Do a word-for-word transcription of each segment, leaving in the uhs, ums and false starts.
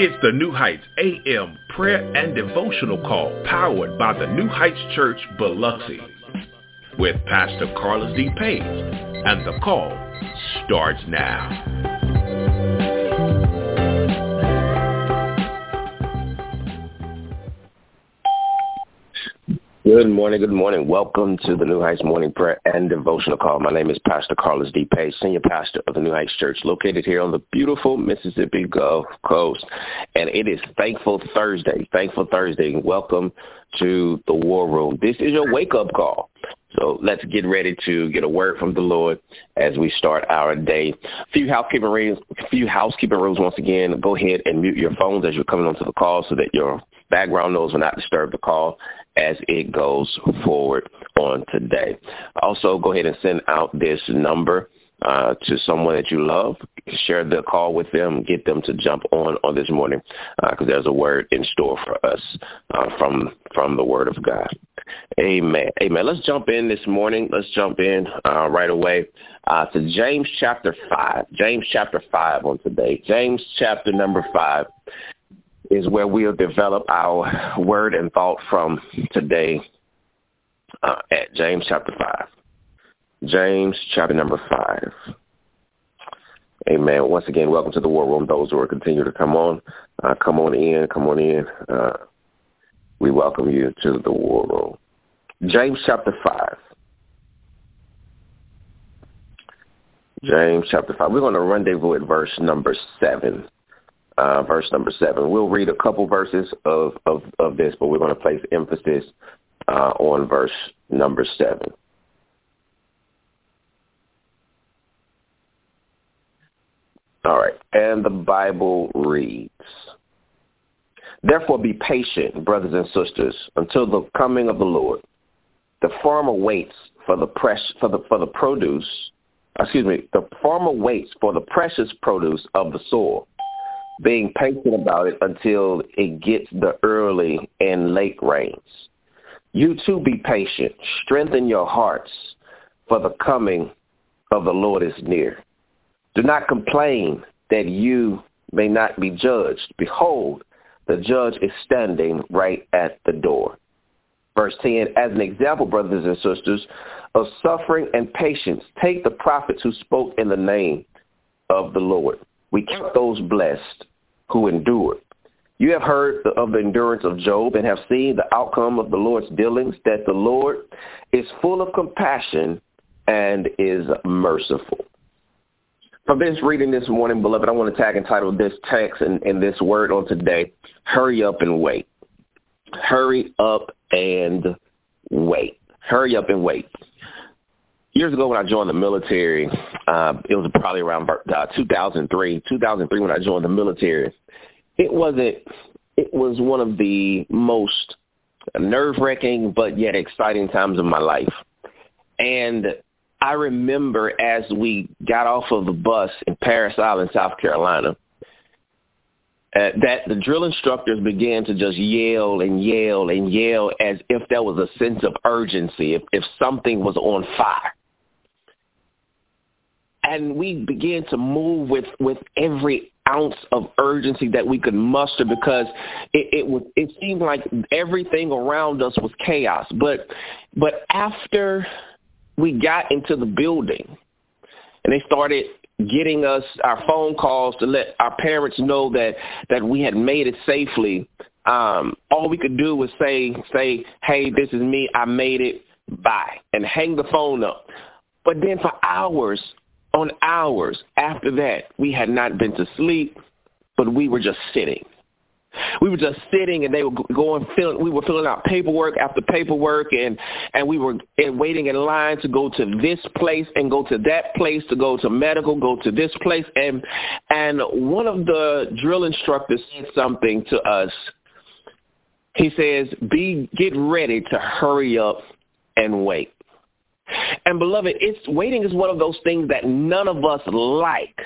It's the New Heights A M Prayer and Devotional Call, powered by the New Heights Church Biloxi, with Pastor Carlus D. Page, and the call starts now. Good morning, good morning. Welcome to the New Heights Morning Prayer and Devotional Call. My name is Pastor Carlus D. Page, Senior Pastor of the New Heights Church, located here on the beautiful Mississippi Gulf Coast. And it is Thankful Thursday, Thankful Thursday. Welcome to the War Room. This is your wake-up call. So let's get ready to get a word from the Lord as we start our day. A few housekeeping rules, a few housekeeping rules once again. Go ahead and mute your phones as you're coming onto the call so that your background noise will not disturb the call as it goes forward on today. Also, go ahead and send out this number uh, to someone that you love. Share the call with them. Get them to jump on on this morning because uh, there's a word in store for us uh, from from the Word of God. Amen. Amen. Let's jump in this morning. Let's jump in uh, right away uh, to James chapter five. James chapter five on today. James chapter number five is where we'll develop our word and thought from today uh, at James chapter five. James chapter number five. Amen. Once again, welcome to the War Room. Those who are continuing to come on, uh, come on in, come on in. Uh, we welcome you to the War Room. James chapter five. James chapter five. We're going to rendezvous at verse number seven. Uh, verse number seven. We'll read a couple verses of, of, of this, but we're going to place emphasis uh, on verse number seven. All right. And the Bible reads, "Therefore be patient, brothers and sisters, until the coming of the Lord. The farmer waits for the press, for the for the produce, excuse me, the farmer waits for the precious produce of the soil, being patient about it until it gets the early and late rains. You too be patient. Strengthen your hearts, for the coming of the Lord is near. Do not complain that you may not be judged. Behold, the judge is standing right at the door." Verse ten, "As an example, brothers and sisters, of suffering and patience, take the prophets who spoke in the name of the Lord. We count those blessed who endured. You have heard of the endurance of Job and have seen the outcome of the Lord's dealings, that the Lord is full of compassion and is merciful." From this reading this morning, beloved, I want to tag and title this text and, and this word on today, "Hurry Up and Wait." Hurry up and wait. Hurry up and wait. Years ago when I joined the military, uh, it was probably around uh, two thousand three. two thousand three when I joined the military, it wasn't. It was one of the most nerve-wracking but yet exciting times of my life. And I remember as we got off of the bus in Parris Island, South Carolina, uh, that the drill instructors began to just yell and yell and yell as if there was a sense of urgency, if, if something was on fire. And we began to move with, with every ounce of urgency that we could muster because it, it was it seemed like everything around us was chaos. But but after we got into the building and they started getting us our phone calls to let our parents know that, that we had made it safely, um, all we could do was say, say, "Hey, this is me. I made it. Bye," and hang the phone up. But then for hours on hours after that, we had not been to sleep, but we were just sitting. We were just sitting, and they were going. Filling, we were filling out paperwork after paperwork, and, and we were waiting in line to go to this place and go to that place, to go to medical, go to this place, and and one of the drill instructors said something to us. He says, "Be get ready to hurry up and wait." And beloved, it's waiting is one of those things that none of us like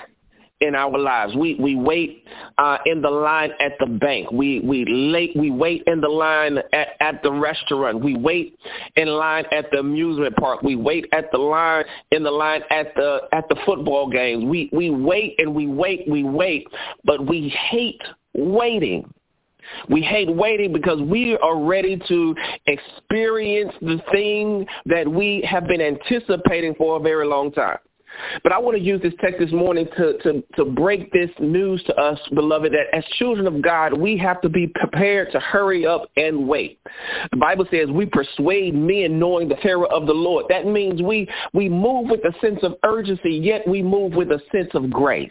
in our lives. We we wait uh, in the line at the bank. We we late. We wait in the line at, at the restaurant. We wait in line at the amusement park. We wait at the line in the line at the at the football games. We we wait and we wait we wait, but we hate waiting. We hate waiting because we are ready to experience the thing that we have been anticipating for a very long time. But I want to use this text this morning to, to, to break this news to us, beloved, that as children of God, we have to be prepared to hurry up and wait. The Bible says we persuade men knowing the terror of the Lord. That means we, we move with a sense of urgency, yet we move with a sense of grace.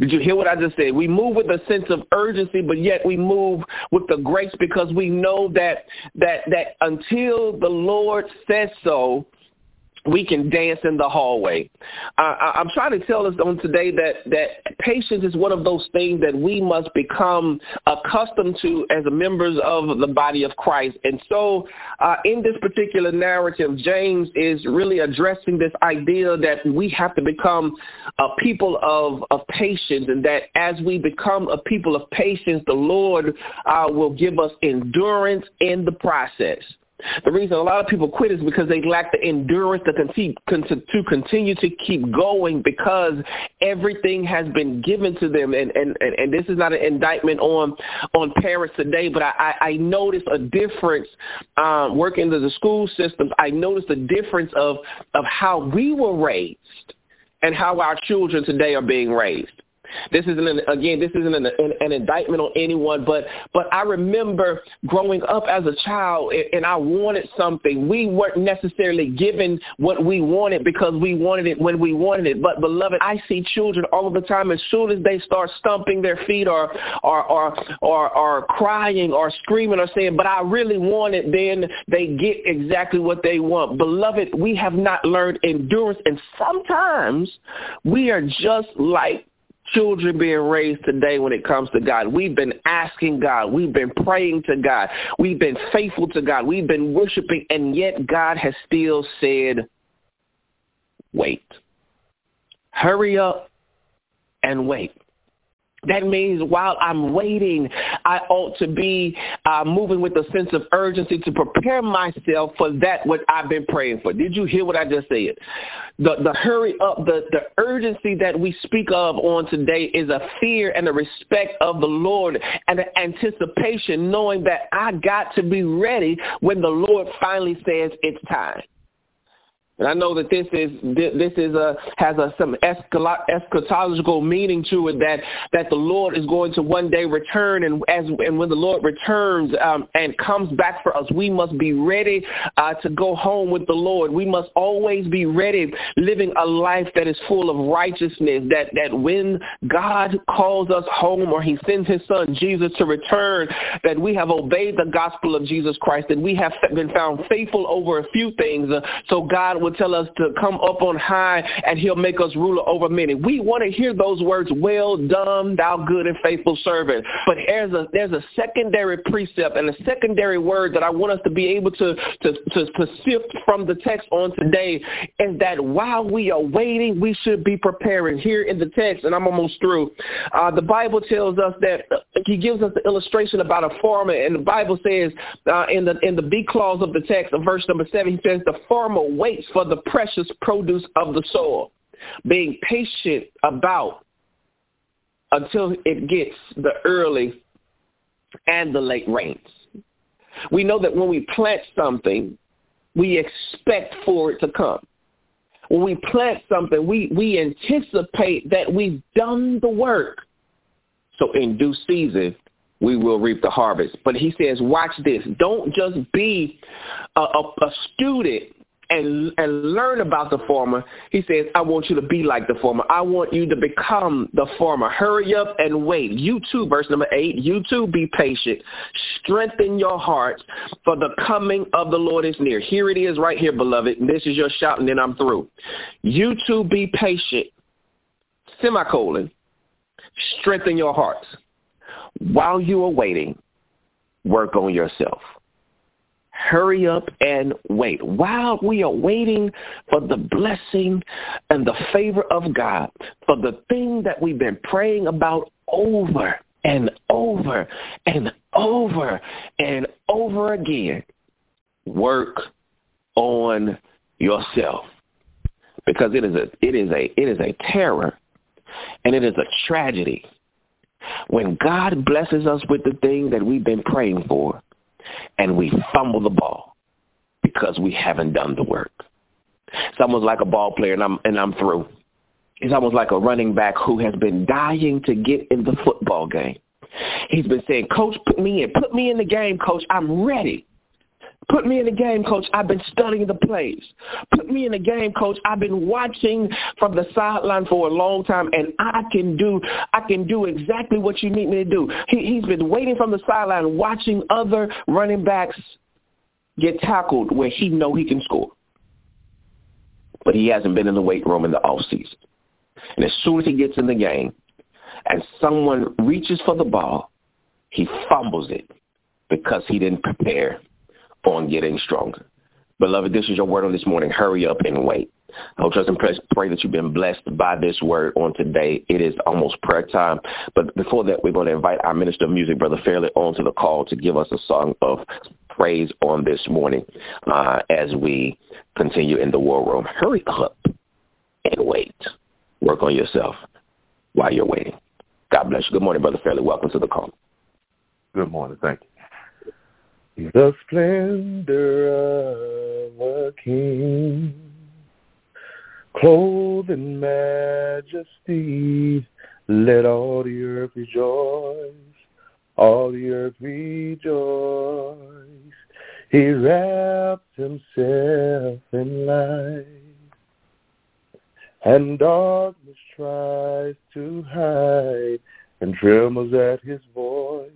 Did you hear what I just said? We move with a sense of urgency, but yet we move with the grace because we know that that that until the Lord says so, we can dance in the hallway. I, I'm trying to tell us on today that, that patience is one of those things that we must become accustomed to as members of the body of Christ. And so uh, in this particular narrative, James is really addressing this idea that we have to become a people of, of patience, and that as we become a people of patience, the Lord uh, will give us endurance in the process. The reason a lot of people quit is because they lack the endurance to continue, to continue to keep going because everything has been given to them. And, and, and this is not an indictment on on Parris today, but I, I noticed a difference um, working in the school systems. I noticed a difference of of how we were raised and how our children today are being raised. This isn't, an, again, this isn't an, an, an indictment on anyone, but but I remember growing up as a child, and, and I wanted something. We weren't necessarily given what we wanted because we wanted it when we wanted it. But, beloved, I see children all of the time, as soon as they start stomping their feet or or or, or, or crying or screaming or saying, but I really want it, then they get exactly what they want. Beloved, we have not learned endurance, and sometimes we are just like children being raised today when it comes to God. We've been asking God. We've been praying to God. We've been faithful to God. We've been worshiping, and yet God has still said, wait. Hurry up and wait. That means while I'm waiting, I ought to be uh, moving with a sense of urgency to prepare myself for that what I've been praying for. Did you hear what I just said? The the hurry up, the, the urgency that we speak of on today is a fear and a respect of the Lord and an anticipation, knowing that I got to be ready when the Lord finally says it's time. And I know that this is this is a has a, some eschatological meaning to it, that that the Lord is going to one day return, and as and when the Lord returns um, and comes back for us, we must be ready uh, to go home with the Lord. We must always be ready, living a life that is full of righteousness. That that when God calls us home, or He sends His Son Jesus to return, that we have obeyed the gospel of Jesus Christ, that we have been found faithful over a few things, uh, so God will tell us to come up on high, and He'll make us ruler over many. We want to hear those words, well done, thou good and faithful servant. But there's a there's a secondary precept and a secondary word that I want us to be able to, to, to, to sift from the text on today, is that while we are waiting, we should be preparing. Here in the text, and I'm almost through, uh, the Bible tells us that uh, He gives us the illustration about a farmer, and the Bible says uh, in the in the B clause of the text, of verse number seven, He says, the farmer waits for the precious produce of the soil, being patient about until it gets the early and the late rains. We know that when we plant something, we expect for it to come. When we plant something, we, we anticipate that we've done the work. So in due season, we will reap the harvest. But He says, watch this. Don't just be a, a, a student And, and learn about the farmer. He says, I want you to be like the farmer. I want you to become the farmer. Hurry up and wait. You too, verse number eight, you too be patient. Strengthen your hearts, for the coming of the Lord is near. Here it is right here, beloved. This is your shout, and then I'm through. You too be patient, semicolon, strengthen your hearts. While you are waiting, work on yourself. Hurry up and wait. While we are waiting for the blessing and the favor of God, for the thing that we've been praying about over and over and over and over again, work on yourself, because it is a it is a it is a terror, and it is a tragedy When God blesses us with the thing that we've been praying for and we fumble the ball because we haven't done the work. It's almost like a ball player, and I'm, and I'm through. It's almost like a running back who has been dying to get in the football game. He's been saying, Coach, put me in. Put me in the game, Coach. I'm ready. Put me in the game, Coach. I've been studying the plays. Put me in the game, Coach. I've been watching from the sideline for a long time, and I can do I can do exactly what you need me to do. He, he's been waiting from the sideline, watching other running backs get tackled where he know he can score. But he hasn't been in the weight room in the offseason. And as soon as he gets in the game and someone reaches for the ball, he fumbles it because he didn't prepare on getting stronger. Beloved, this is your word on this morning. Hurry up and wait. I hope, trust, and pray that you've been blessed by this word on today. It is almost prayer time. But before that, we're going to invite our minister of music, Brother Fairley, onto the call to give us a song of praise on this morning uh, as we continue in the war room. Hurry up and wait. Work on yourself while you're waiting. God bless you. Good morning, Brother Fairley. Welcome to the call. Good morning. Thank you. The splendor of a king, clothed in majesty, let all the earth rejoice, all the earth rejoice. He wrapped himself in light, and darkness tries to hide, and trembles at his voice,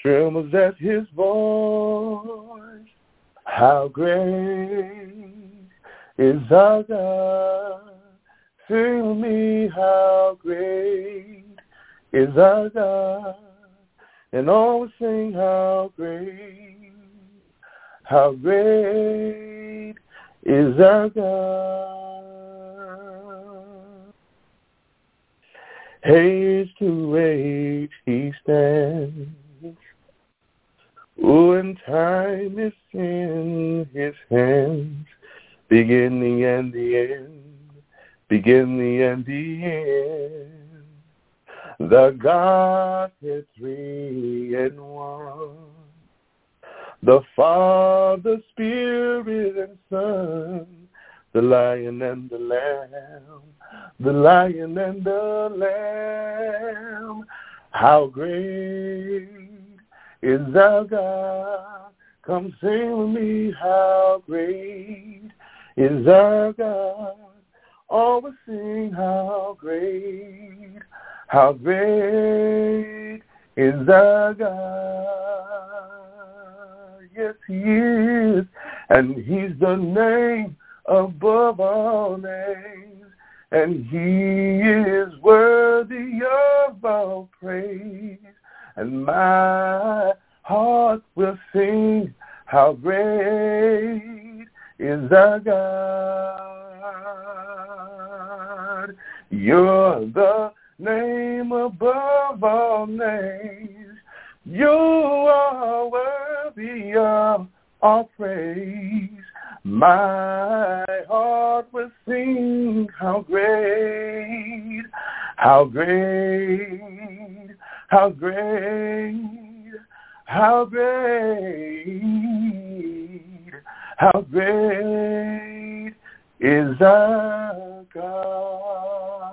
trembles at his voice. How great is our God, sing me how great is our God, and always sing how great, how great is our God. Haste to wait, he stands, oh, and time is in his hands. Beginning and the end, beginning and the end. The Godhead three and one, the Father, Spirit, and Son, the Lion and the Lamb, the Lion and the Lamb. How great is our God? Come sing with me, how great is our God, always sing how great, how great is our God. Yes, he is, and he's the name above all names, and he is worthy of all praise, and my heart will sing how great is our God. You're the name above all names. You are worthy of all praise. My heart will sing how great, how great, how great, how great. How great is our God.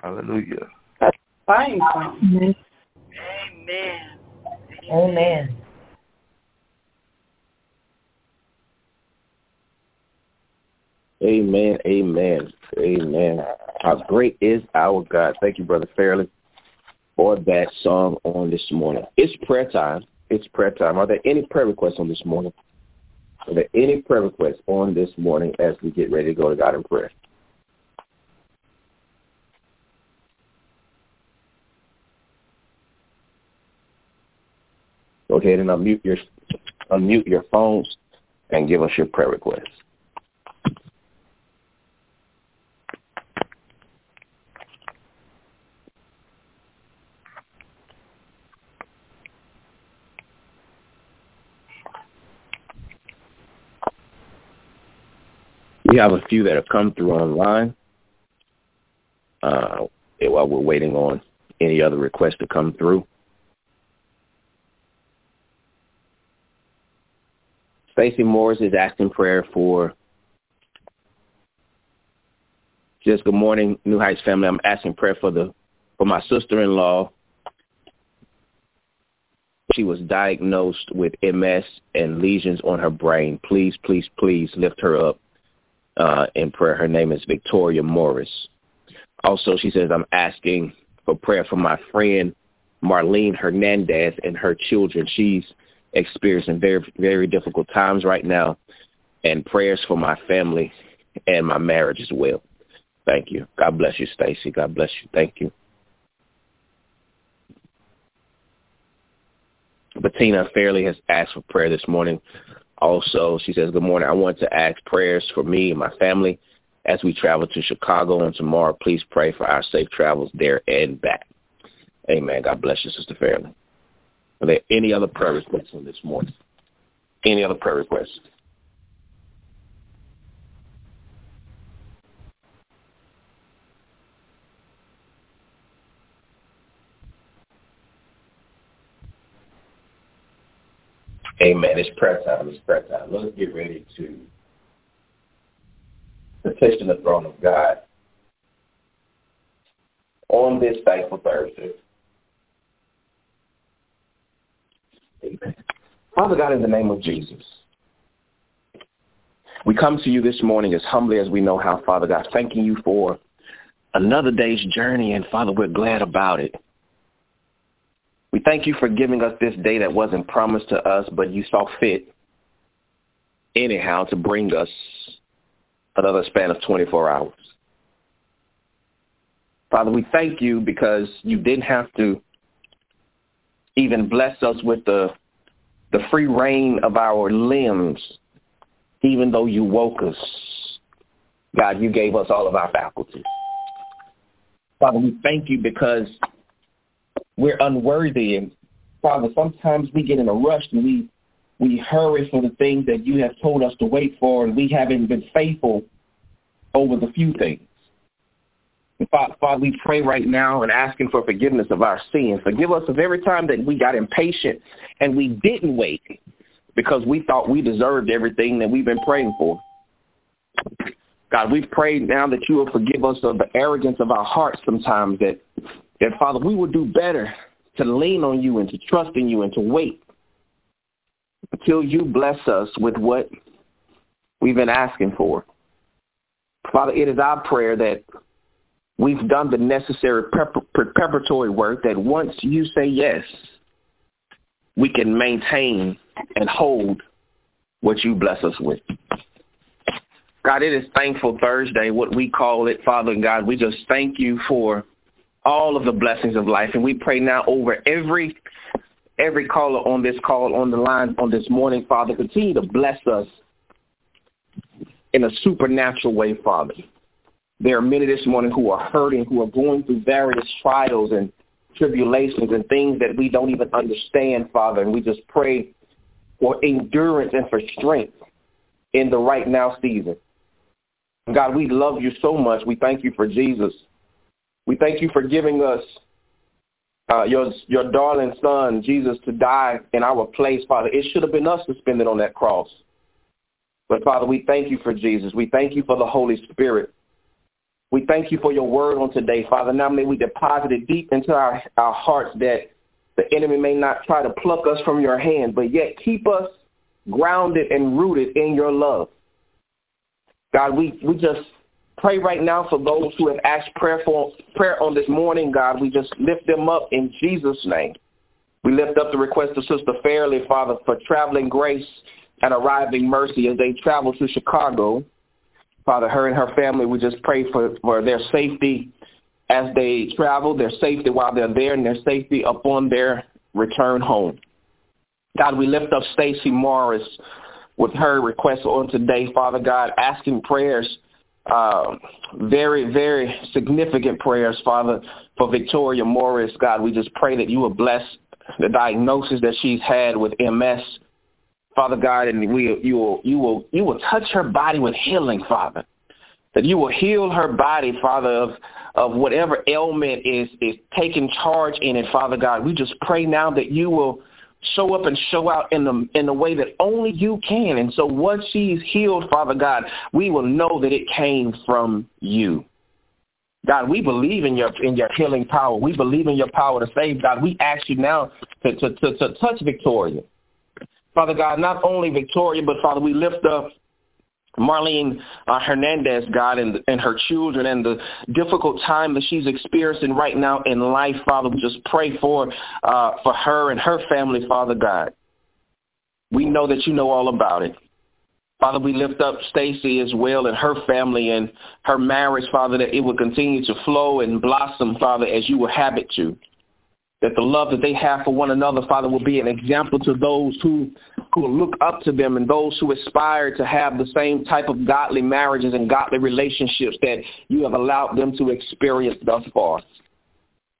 Hallelujah. Amen. Amen. Amen. Amen. Amen. Amen. How great is our God. Thank you, Brother Fairley, for that song on this morning. It's prayer time. It's prayer time. Are there any prayer requests on this morning? Are there any prayer requests on this morning as we get ready to go to God in prayer? Go ahead and unmute your unmute your phones and give us your prayer requests. We have a few that have come through online. Uh, I uh, we're waiting on any other requests to come through. Stacy Morris is asking prayer for, just good morning, New Heights family. I'm asking prayer for the for my sister-in-law. She was diagnosed with M S and lesions on her brain. Please, please, please lift her up uh, in prayer. Her name is Victoria Morris. Also, she says, I'm asking for prayer for my friend Marlene Hernandez and her children. She's experiencing very, very difficult times right now, and prayers for my family and my marriage as well. Thank you. God bless you, Stacy. God bless you. Thank you. Bettina Fairley has asked for prayer this morning. Also, she says, good morning. I want to ask prayers for me and my family as we travel to Chicago and tomorrow. Please pray for our safe travels there and back. Amen. God bless you, Sister Fairley. Are there any other prayer requests on this morning? Any other prayer requests? Amen. It's prayer time. It's prayer time. Let's get ready to petition the throne of God on this thankful Thursday. Amen. Father God, in the name of Jesus, we come to you this morning as humbly as we know how, Father God, thanking you for another day's journey, and Father, we're glad about it. We thank you for giving us this day that wasn't promised to us, but you saw fit anyhow to bring us another span of twenty-four hours. Father, we thank you because you didn't have to even bless us with the the free reign of our limbs, even though you woke us. God, you gave us all of our faculties. Father, we thank you because we're unworthy, and Father, sometimes we get in a rush and we we hurry for the things that you have told us to wait for, and we haven't been faithful over the few things. And Father, Father, we pray right now and asking for forgiveness of our sins. Forgive us of every time that we got impatient and we didn't wait because we thought we deserved everything that we've been praying for. God, we pray now that you will forgive us of the arrogance of our hearts sometimes, that that, Father, we will do better to lean on you and to trust in you and to wait until you bless us with what we've been asking for. Father, it is our prayer that we've done the necessary preparatory work, that once you say yes, we can maintain and hold what you bless us with. God, it is Thankful Thursday, what we call it, Father and God. We just thank you for all of the blessings of life. And we pray now over every every caller on this call, on the line on this morning, Father. Continue to bless us in a supernatural way, Father. There are many this morning who are hurting, who are going through various trials and tribulations and things that we don't even understand, Father. And we just pray for endurance and for strength in the right now season. God, we love you so much. We thank you for Jesus. We thank you for giving us uh, your your darling son, Jesus, to die in our place, Father. It should have been us suspended on that cross. But, Father, we thank you for Jesus. We thank you for the Holy Spirit. We thank you for your word on today, Father. Now may we deposit it deep into our, our hearts, that the enemy may not try to pluck us from your hand, but yet keep us grounded and rooted in your love. God, we, we just... pray right now for those who have asked prayer for prayer on this morning, God. We just lift them up in Jesus' name. We lift up the request of Sister Fairley, Father, for traveling grace and arriving mercy as they travel to Chicago. Father, her and her family, we just pray for, for their safety as they travel, their safety while they're there, and their safety upon their return home. God, we lift up Stacy Morris with her request on today, Father God, asking prayers. Uh, very, very significant prayers, Father, for Victoria Morris. God, we just pray that you will bless the diagnosis that she's had with M S, Father God, and we, you will, you will, you will touch her body with healing, Father. that you will heal her body, Father, of, of whatever ailment is, is taking charge in it, Father God. We just pray now that you will show up and show out in the in the way that only you can. And so once she's healed, Father God, we will know that it came from you. God, we believe in your in your healing power. We believe in your power to save, God. We ask you now to, to, to, to touch Victoria. Father God, not only Victoria, but, Father, we lift up Marlene uh, Hernandez, God, and, and her children and the difficult time that she's experiencing right now in life, Father. We just pray for uh, for her and her family, Father God. We know that you know all about it. Father, we lift up Stacy as well and her family and her marriage, Father, that it will continue to flow and blossom, Father, as you will have it to. That the love that they have for one another, Father, will be an example to those who, who look up to them and those who aspire to have the same type of godly marriages and godly relationships that you have allowed them to experience thus far.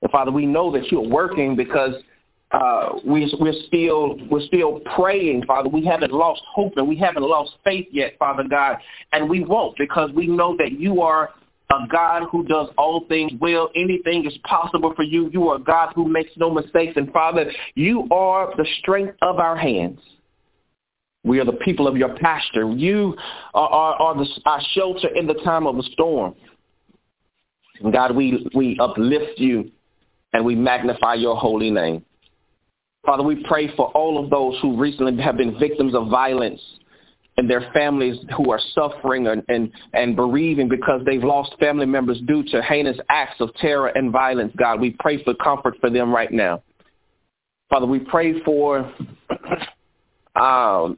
And, Father, we know that you're working because uh, we, we're, still, we're still praying, Father. We haven't lost hope and we haven't lost faith yet, Father God, and we won't, because we know that you are a God who does all things well. Anything is possible for you. You are a God who makes no mistakes. And, Father, you are the strength of our hands. We are the people of your pasture. You are, are, are the, our shelter in the time of the storm. And God, we, we uplift you and we magnify your holy name. Father, we pray for all of those who recently have been victims of violence and their families who are suffering and, and, and bereaving because they've lost family members due to heinous acts of terror and violence, God. We pray for comfort for them right now. Father, we pray for um,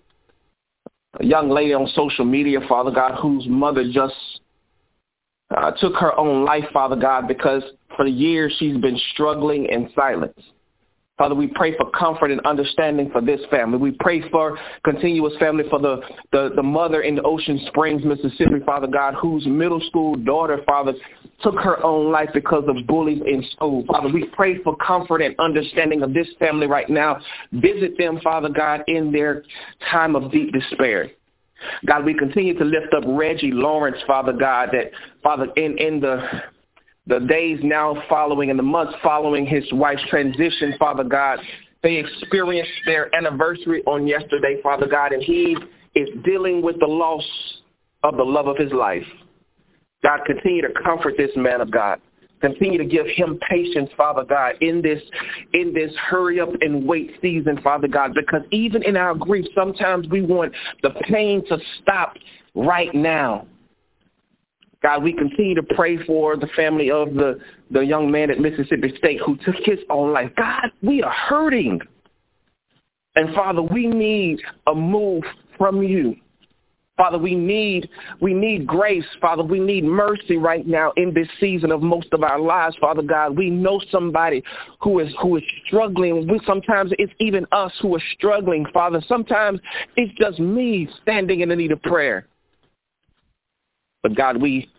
a young lady on social media, Father God, whose mother just uh, took her own life, Father God, because for years she's been struggling in silence. Father, we pray for comfort and understanding for this family. We pray for continuous family for the, the, the mother in Ocean Springs, Mississippi, Father God, whose middle school daughter, Father, took her own life because of bullies in school. Father, we pray for comfort and understanding of this family right now. Visit them, Father God, in their time of deep despair. God, we continue to lift up Reggie Lawrence, Father God, that, Father, in, in the... the days now following and the months following his wife's transition, Father God, they experienced their anniversary on yesterday, Father God, and he is dealing with the loss of the love of his life. God, continue to comfort this man of God. Continue to give him patience, Father God, in this in this hurry up and wait season, Father God, because even in our grief, sometimes we want the pain to stop right now. God, we continue to pray for the family of the, the young man at Mississippi State who took his own life. God, we are hurting. And, Father, we need a move from you. Father, we need we need grace. Father, we need mercy right now in this season of most of our lives. Father God, we know somebody who is who is struggling. We, sometimes it's even us who are struggling, Father. Sometimes it's just me standing in the need of prayer. But, God, we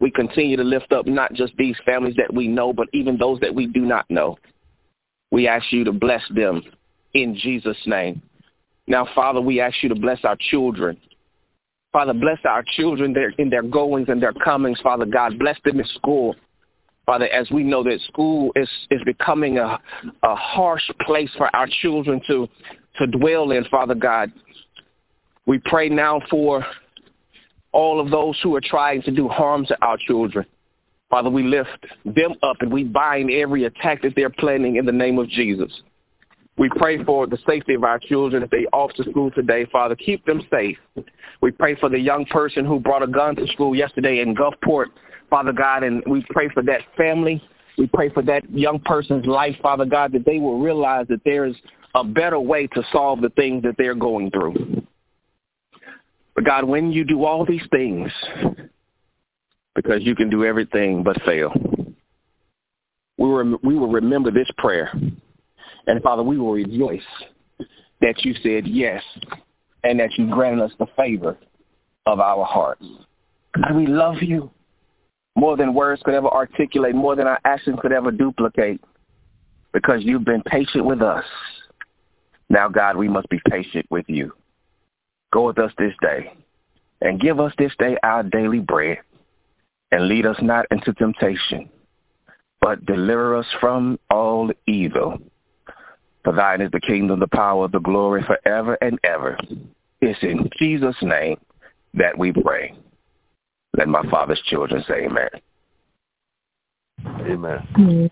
we continue to lift up not just these families that we know, but even those that we do not know. We ask you to bless them in Jesus' name. Now, Father, we ask you to bless our children. Father, bless our children in their goings and their comings, Father God. Bless them in school. Father, as we know that school is, is becoming a, a harsh place for our children to, to dwell in, Father God. We pray now for all of those who are trying to do harm to our children. Father, we lift them up and we bind every attack that they're planning in the name of Jesus. We pray for the safety of our children if they're off to school today. Father, keep them safe. We pray for the young person who brought a gun to school yesterday in Gulfport, Father God, and we pray for that family. We pray for that young person's life, Father God, that they will realize that there is a better way to solve the things that they're going through. But, God, when you do all these things, because you can do everything but fail, we will, we will remember this prayer. And, Father, we will rejoice that you said yes and that you granted us the favor of our hearts. God, we love you more than words could ever articulate, more than our actions could ever duplicate, because you've been patient with us. Now, God, we must be patient with you. Go with us this day, and give us this day our daily bread, and lead us not into temptation, but deliver us from all evil. For thine is the kingdom, the power, the glory forever and ever. It's in Jesus' name that we pray. Let my Father's children say amen. Amen. Amen.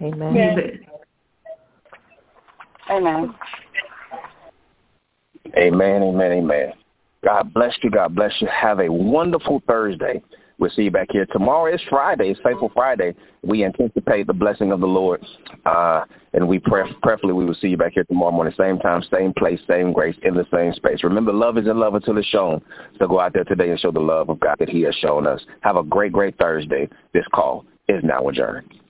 Amen. Amen. Amen, amen, amen. God bless you. God bless you. Have a wonderful Thursday. We'll see you back here. Tomorrow is Friday. It's Thankful Friday. We anticipate the blessing of the Lord, uh, and we pray, prayerfully we will see you back here tomorrow morning, same time, same place, same grace, in the same space. Remember, love is in love until it's shown. So go out there today and show the love of God that he has shown us. Have a great, great Thursday. This call is now adjourned.